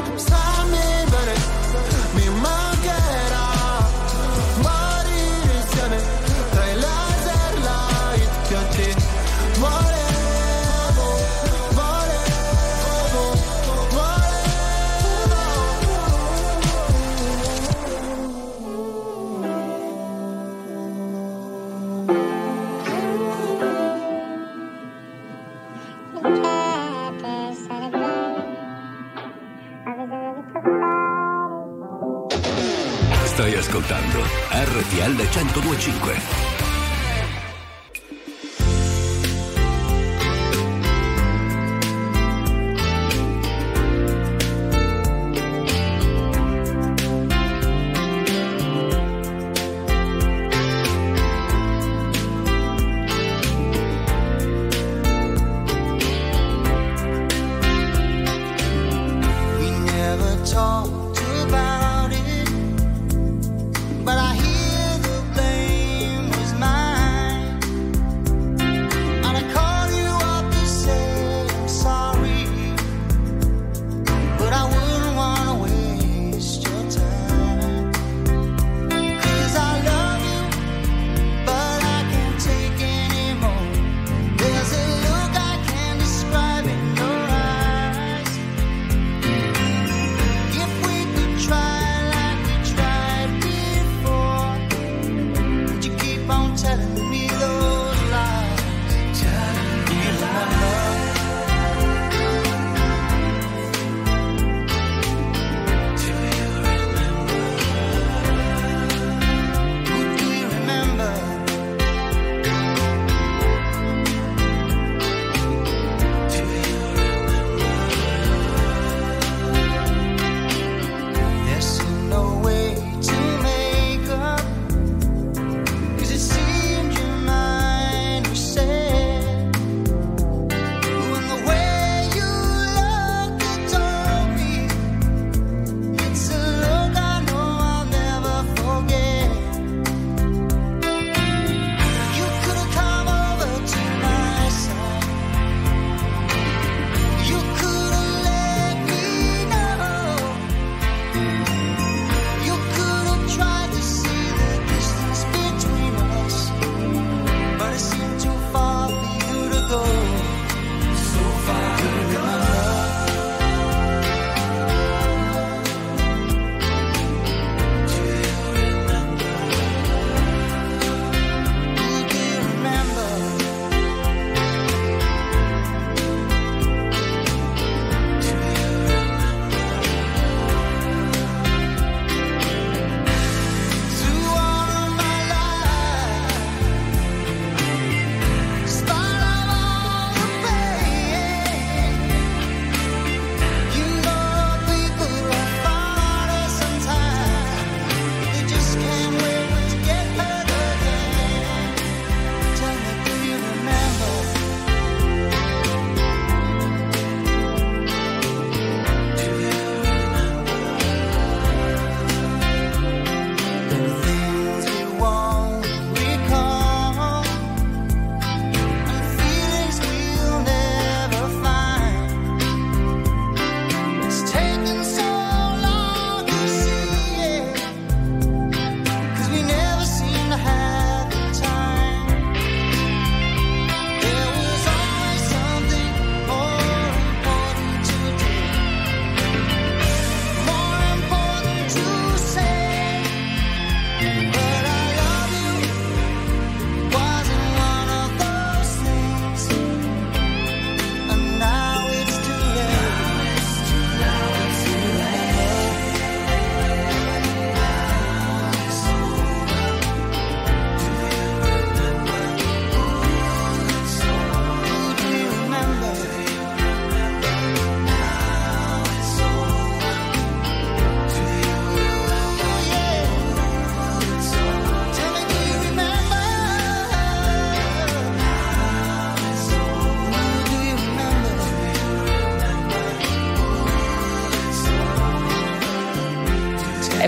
stammi bene, mi mancherà morire insieme tra i laser light. Che a te volevo, volevo, volevo. Stai ascoltando erre ti elle centodue e cinque. But I hear the blame was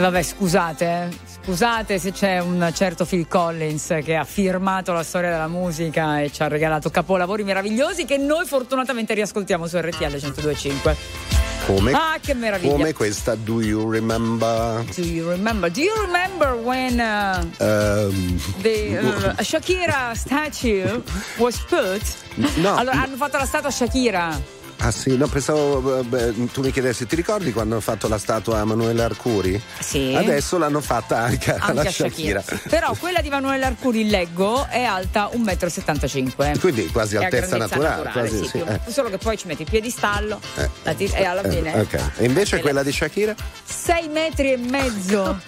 vabbè, scusate, scusate se c'è un certo Phil Collins che ha firmato la storia della musica e ci ha regalato capolavori meravigliosi che noi fortunatamente riascoltiamo su R T L centodue e cinque. Come, ah, che meraviglia. Come questa Do You Remember? Do You Remember? Do you remember when uh, um, the uh, Shakira statue was put? No. Allora, hanno fatto la statua Shakira. Ah sì, no, pensavo beh, tu mi chiedessi, ti ricordi quando hanno fatto la statua a Manuela Arcuri? Sì. Adesso l'hanno fatta anche, anche alla a Shakira. Shakira. Però quella di Manuela Arcuri, leggo, è alta un metro e settantacinque. Quindi quasi è altezza naturale. naturale quasi, sì, sì. Eh. Solo che poi ci metti il piedistallo eh. la tir- e alla fine. Eh, okay. E invece e quella la... di Shakira? sei metri e mezzo.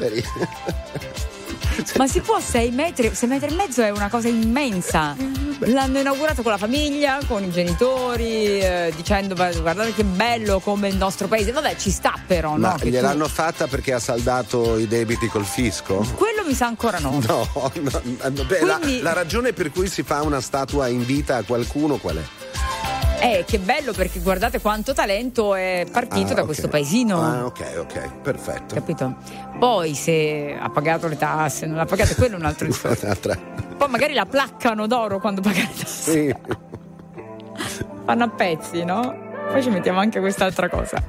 Ma si può sei metri? sei metri e mezzo è una cosa immensa. L'hanno inaugurato con la famiglia, con i genitori, eh, dicendo guardate che bello come il nostro paese. Vabbè, ci sta però, ma no? Ma gliel'hanno tu... fatta perché ha saldato i debiti col fisco? Quello mi sa ancora no. No, no, no beh, quindi... la, la ragione per cui si fa una statua in vita a qualcuno qual è? Eh, che bello, perché guardate quanto talento è partito ah, da okay. questo paesino. Ah, ok, ok, perfetto. Capito? Poi se ha pagato le tasse, non ha pagato, quello è un altro discorso. Poi magari la placcano d'oro quando paga le tasse. Sì. Fanno a pezzi, no? Poi ci mettiamo anche quest'altra cosa.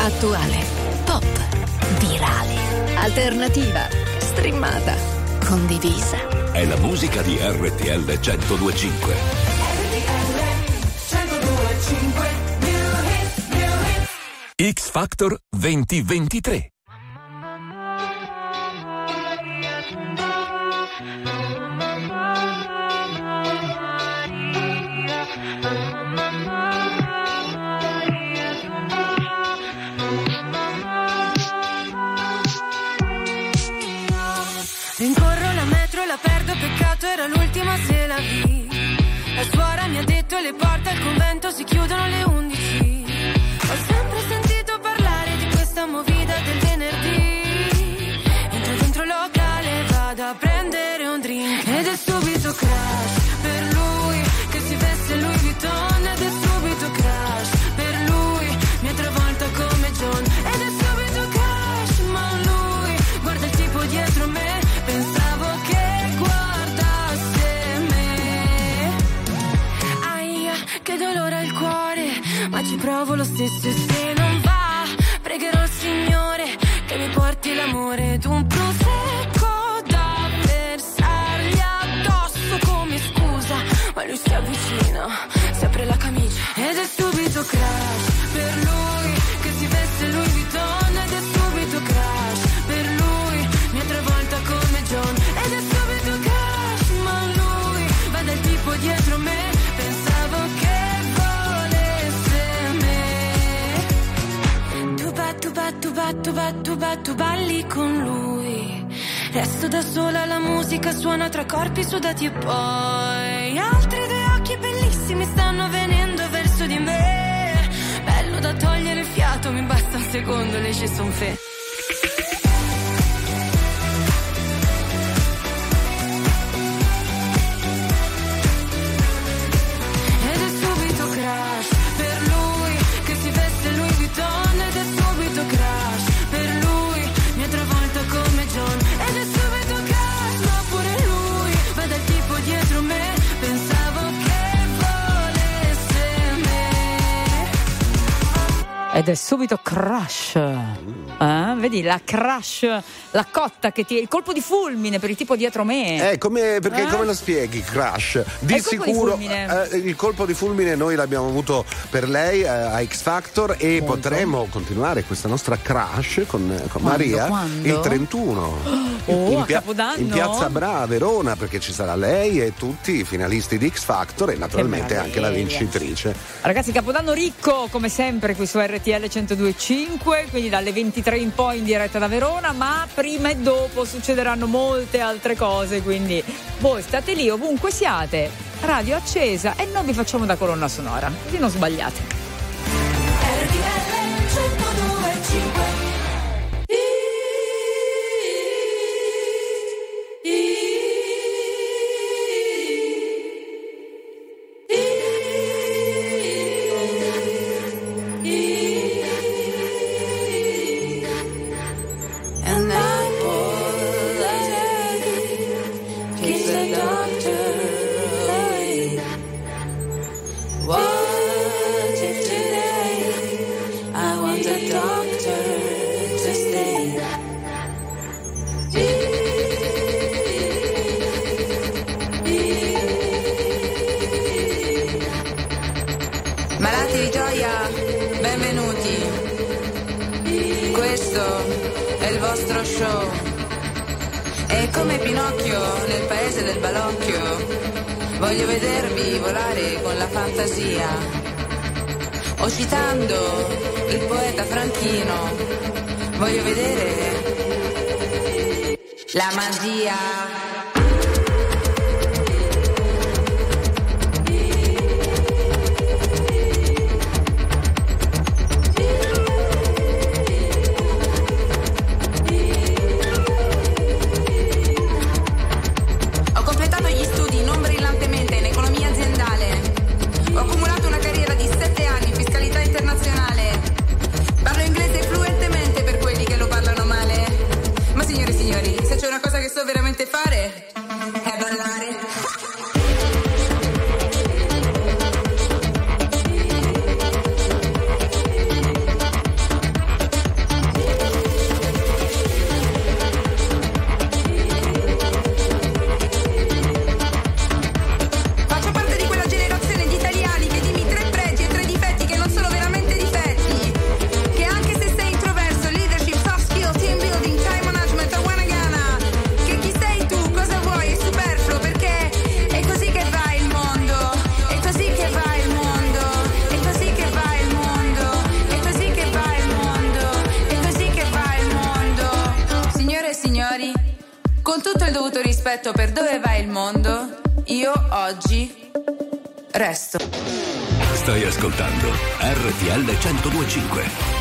Attuale, pop, virale, alternativa, streamata, condivisa. È la musica di R T L centodue e cinque. R T L centodue e cinque X Factor duemilaventitré. Bye. chiavi. La suora mi ha detto le porte al convento si chiudono alle undici. Ho sempre sentito parlare di questa movida del venerdì. Entro dentro il locale, vado a prendere un drink ed è subito crash per lui che si veste Louis Vuitton. Ed è subito crash per lui, mi ha travolta come John. Ed è subito crash, ma lui guarda il tipo dietro me. Pensavo che guardasse me. Aia, che dolore al cuore, ma ci provo lo stesso e se non va pregherò il Signore che mi porti l'amore d'un prosecco da versargli addosso come scusa. Ma lui si avvicina, si apre la camicia ed è subito crash per lui che si veste Louis Vuitton. Ed è subito crash per lui, mi ha travolta come John. Ed è subito crash, ma lui va dal tipo dietro me. Pensavo che tu battu battu battu battu balli con lui. Resto da sola, la musica suona tra corpi sudati e poi altri due occhi bellissimi stanno venendo verso di me. Bello da togliere il fiato, mi basta un secondo, le ci son fe. Ed è subito crash per lui che si veste Louis Vuitton. Ed è subito crash per lui, mi ha travolta come John. Ed è subito crash, ma pure lui va dal tipo dietro me. Pensavo che volesse me. Ed è subito crash, eh? Vedi la crash, la cotta che ti è il colpo di fulmine per il tipo dietro me. Eh, come, perché eh? Come lo spieghi crash? Di il sicuro colpo di eh, il colpo di fulmine noi l'abbiamo avuto per lei eh, a X Factor e Molto. Potremo continuare questa nostra crash con, con quando, Maria quando? Il trentuno oh, in, pia- a in Piazza Bra a Verona, perché ci sarà lei e tutti i finalisti di X Factor e naturalmente anche la vincitrice. Ragazzi, Capodanno ricco come sempre qui su R T L centodue e cinque, quindi dalle ventitré in poi in diretta da Verona, ma prima e dopo succederanno molte altre cose, quindi voi state lì ovunque siate, radio accesa e noi vi facciamo da colonna sonora, così non sbagliate. R T L centodue e cinque. Per dove va il mondo? Io oggi resto. Stai ascoltando R T L centodue e cinque.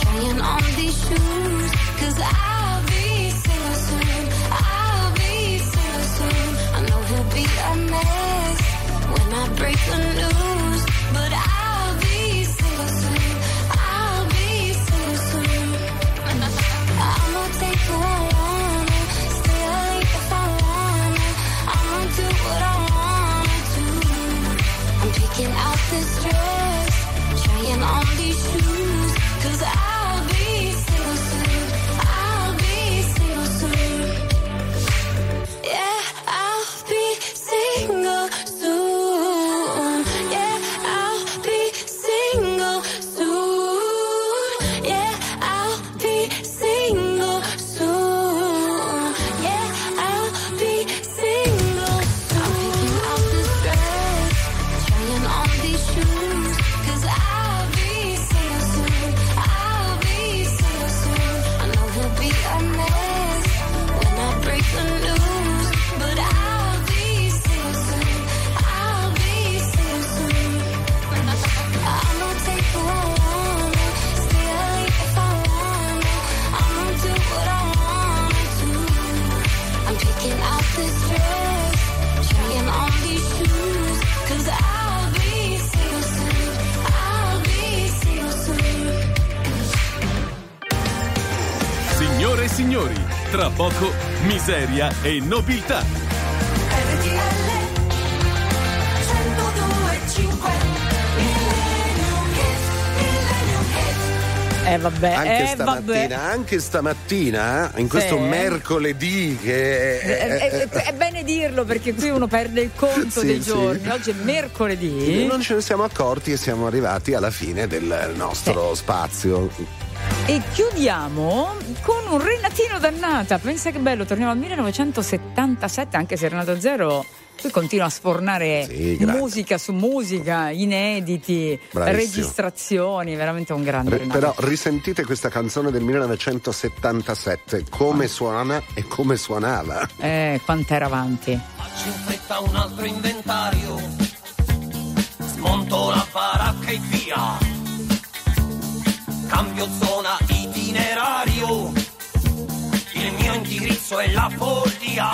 trying on these shoes, 'cause I'll be single soon. I'll be single soon. I know he'll be a mess when I break the news, but I'll be single soon. I'll be single soon. I'ma take who I wanna, stay late if I wanna. I'ma do what I wanna do. I'm picking out this dress, trying on these shoes, 'cause I'll be single soon. I'll be single soon. Yeah, I'll be single soon. Yeah, I'll be single soon. Yeah, I'll be single soon. Yeah, I'll be single soon. I'm picking out this dress, trying on these shoes, 'cause I'll be single soon. I'll be single soon. I know he'll be a mess when I break the news, but I'll be single soon. I'll be single soon. I'ma take who I wanna, stay late if I wanna. I'ma do what I wanna do. I'm picking out this dress, trying on these shoes, 'cause I'll be single soon. I'll be single soon. Signore e signori, tra poco miseria e nobiltà. Eh vabbè, Anche eh, stamattina, vabbè. anche stamattina, in questo sì. mercoledì che è, è, è, è bene dirlo perché qui uno perde il conto sì, dei giorni. Sì. Oggi è mercoledì. Non ce ne siamo accorti e siamo arrivati alla fine del nostro sì. spazio. E chiudiamo con un Renatino Dannata. Pensa che bello, torniamo al millenovecentosettantasette, anche se Renato Zero lui continua a sfornare sì, musica su musica, inediti, bravissimo, registrazioni, veramente un grande Re, Renato. Però risentite questa canzone del millenovecentosettantasette, come ah. suona e come suonava. Eh, quant'era avanti. Faccio in fretta un altro inventario, smonto la baracca e via. Cambio zona, itinerario, il mio indirizzo è la follia.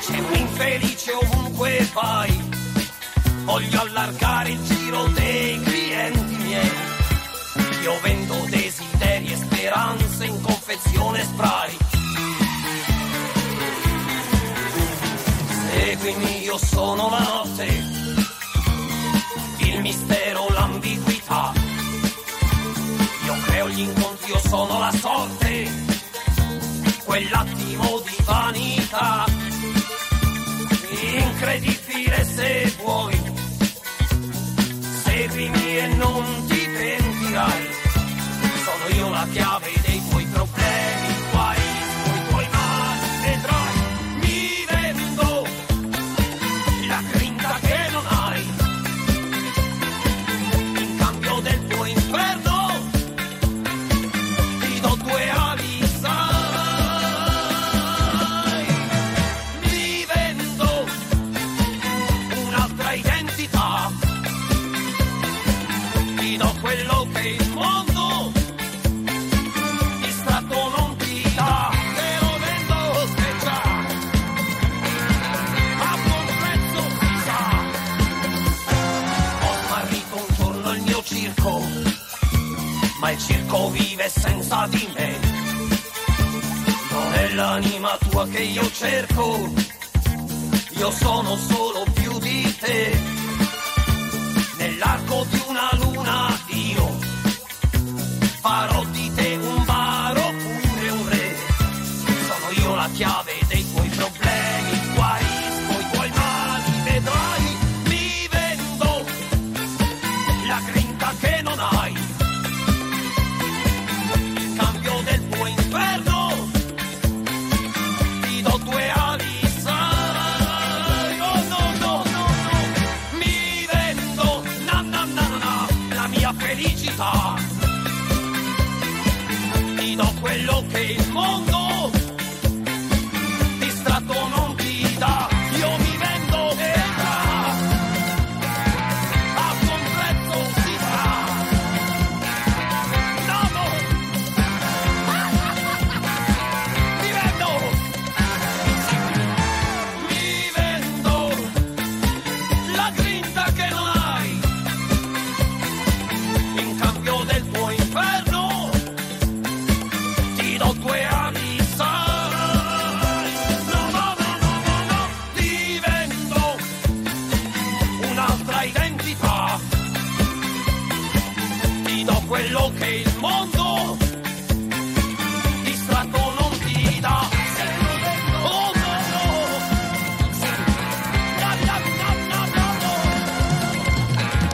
C'è un infelice ovunque vai, voglio allargare il giro dei clienti miei. Io vendo desideri e speranze in confezione spray. Seguimi, io sono la notte, il mistero, l'ambiguità. Io creo gli incontri, io sono la sorte, quell'attimo di vanità. Incredibile se vuoi, seguimi e non ti pentirai. Sono io la chiave dei tuoi problemi, guai, con i tuoi mali vedrai. Mi vendo, la grinta che non hai, ma il circo vive senza di me. Non è l'anima tua che io cerco, io sono solo più di te. Nell'arco di una luna io farò di te un baro oppure un re. Sono io la chiave dei tuoi problemi, guarisco i tuoi mali, vedrai mi vendo la grinta che non hai. In cambio del tuo inferno ti do due ali, sai. No, no, no, no, no, mi vendo, na, na, na, na, la mia felicità. Do quello che il mondo distratto non ti dà, io mi vendo e ah, a buon prezzo si fa. No, no, mi vendo, mi vendo la grinta che non hai, in cambio del tuo inferno. Quello che il mondo distratto non ti dà. Oh no no, la la la la,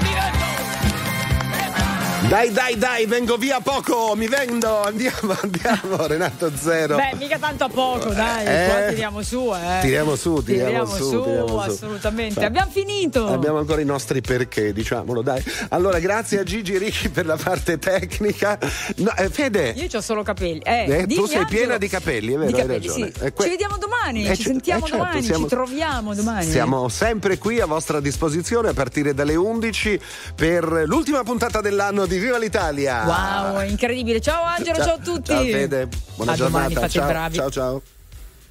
mi vendo. Dai dai dai, vengo via poco, mi vendo, andiamo andiamo Renato Zero. Beh, mica tanto a poco, dai, eh, qua tiriamo su, eh. Tiriamo su, tiriamo, tiriamo su, su tiriamo assolutamente. Su. Abbiamo finito. Abbiamo ancora i nostri perché, diciamolo, dai. Allora, grazie a Gigi Ricci per la parte tecnica. No, eh, Fede. Io c'ho solo capelli. Eh, eh, dimmi, tu sei Angelo, piena di capelli, è vero? Di capelli, hai ragione. Sì. Eh, que- ci vediamo domani, eh, ci sentiamo eh, certo, domani, siamo, ci troviamo domani. Siamo sempre qui a vostra disposizione a partire dalle undici per l'ultima puntata dell'anno di Viva l'Italia. Wow, incredibile. Ciao Angelo, ciao, ciao a tutti. Ciao Fede, buona a giornata. Domani, fate ciao, bravi. Ciao ciao.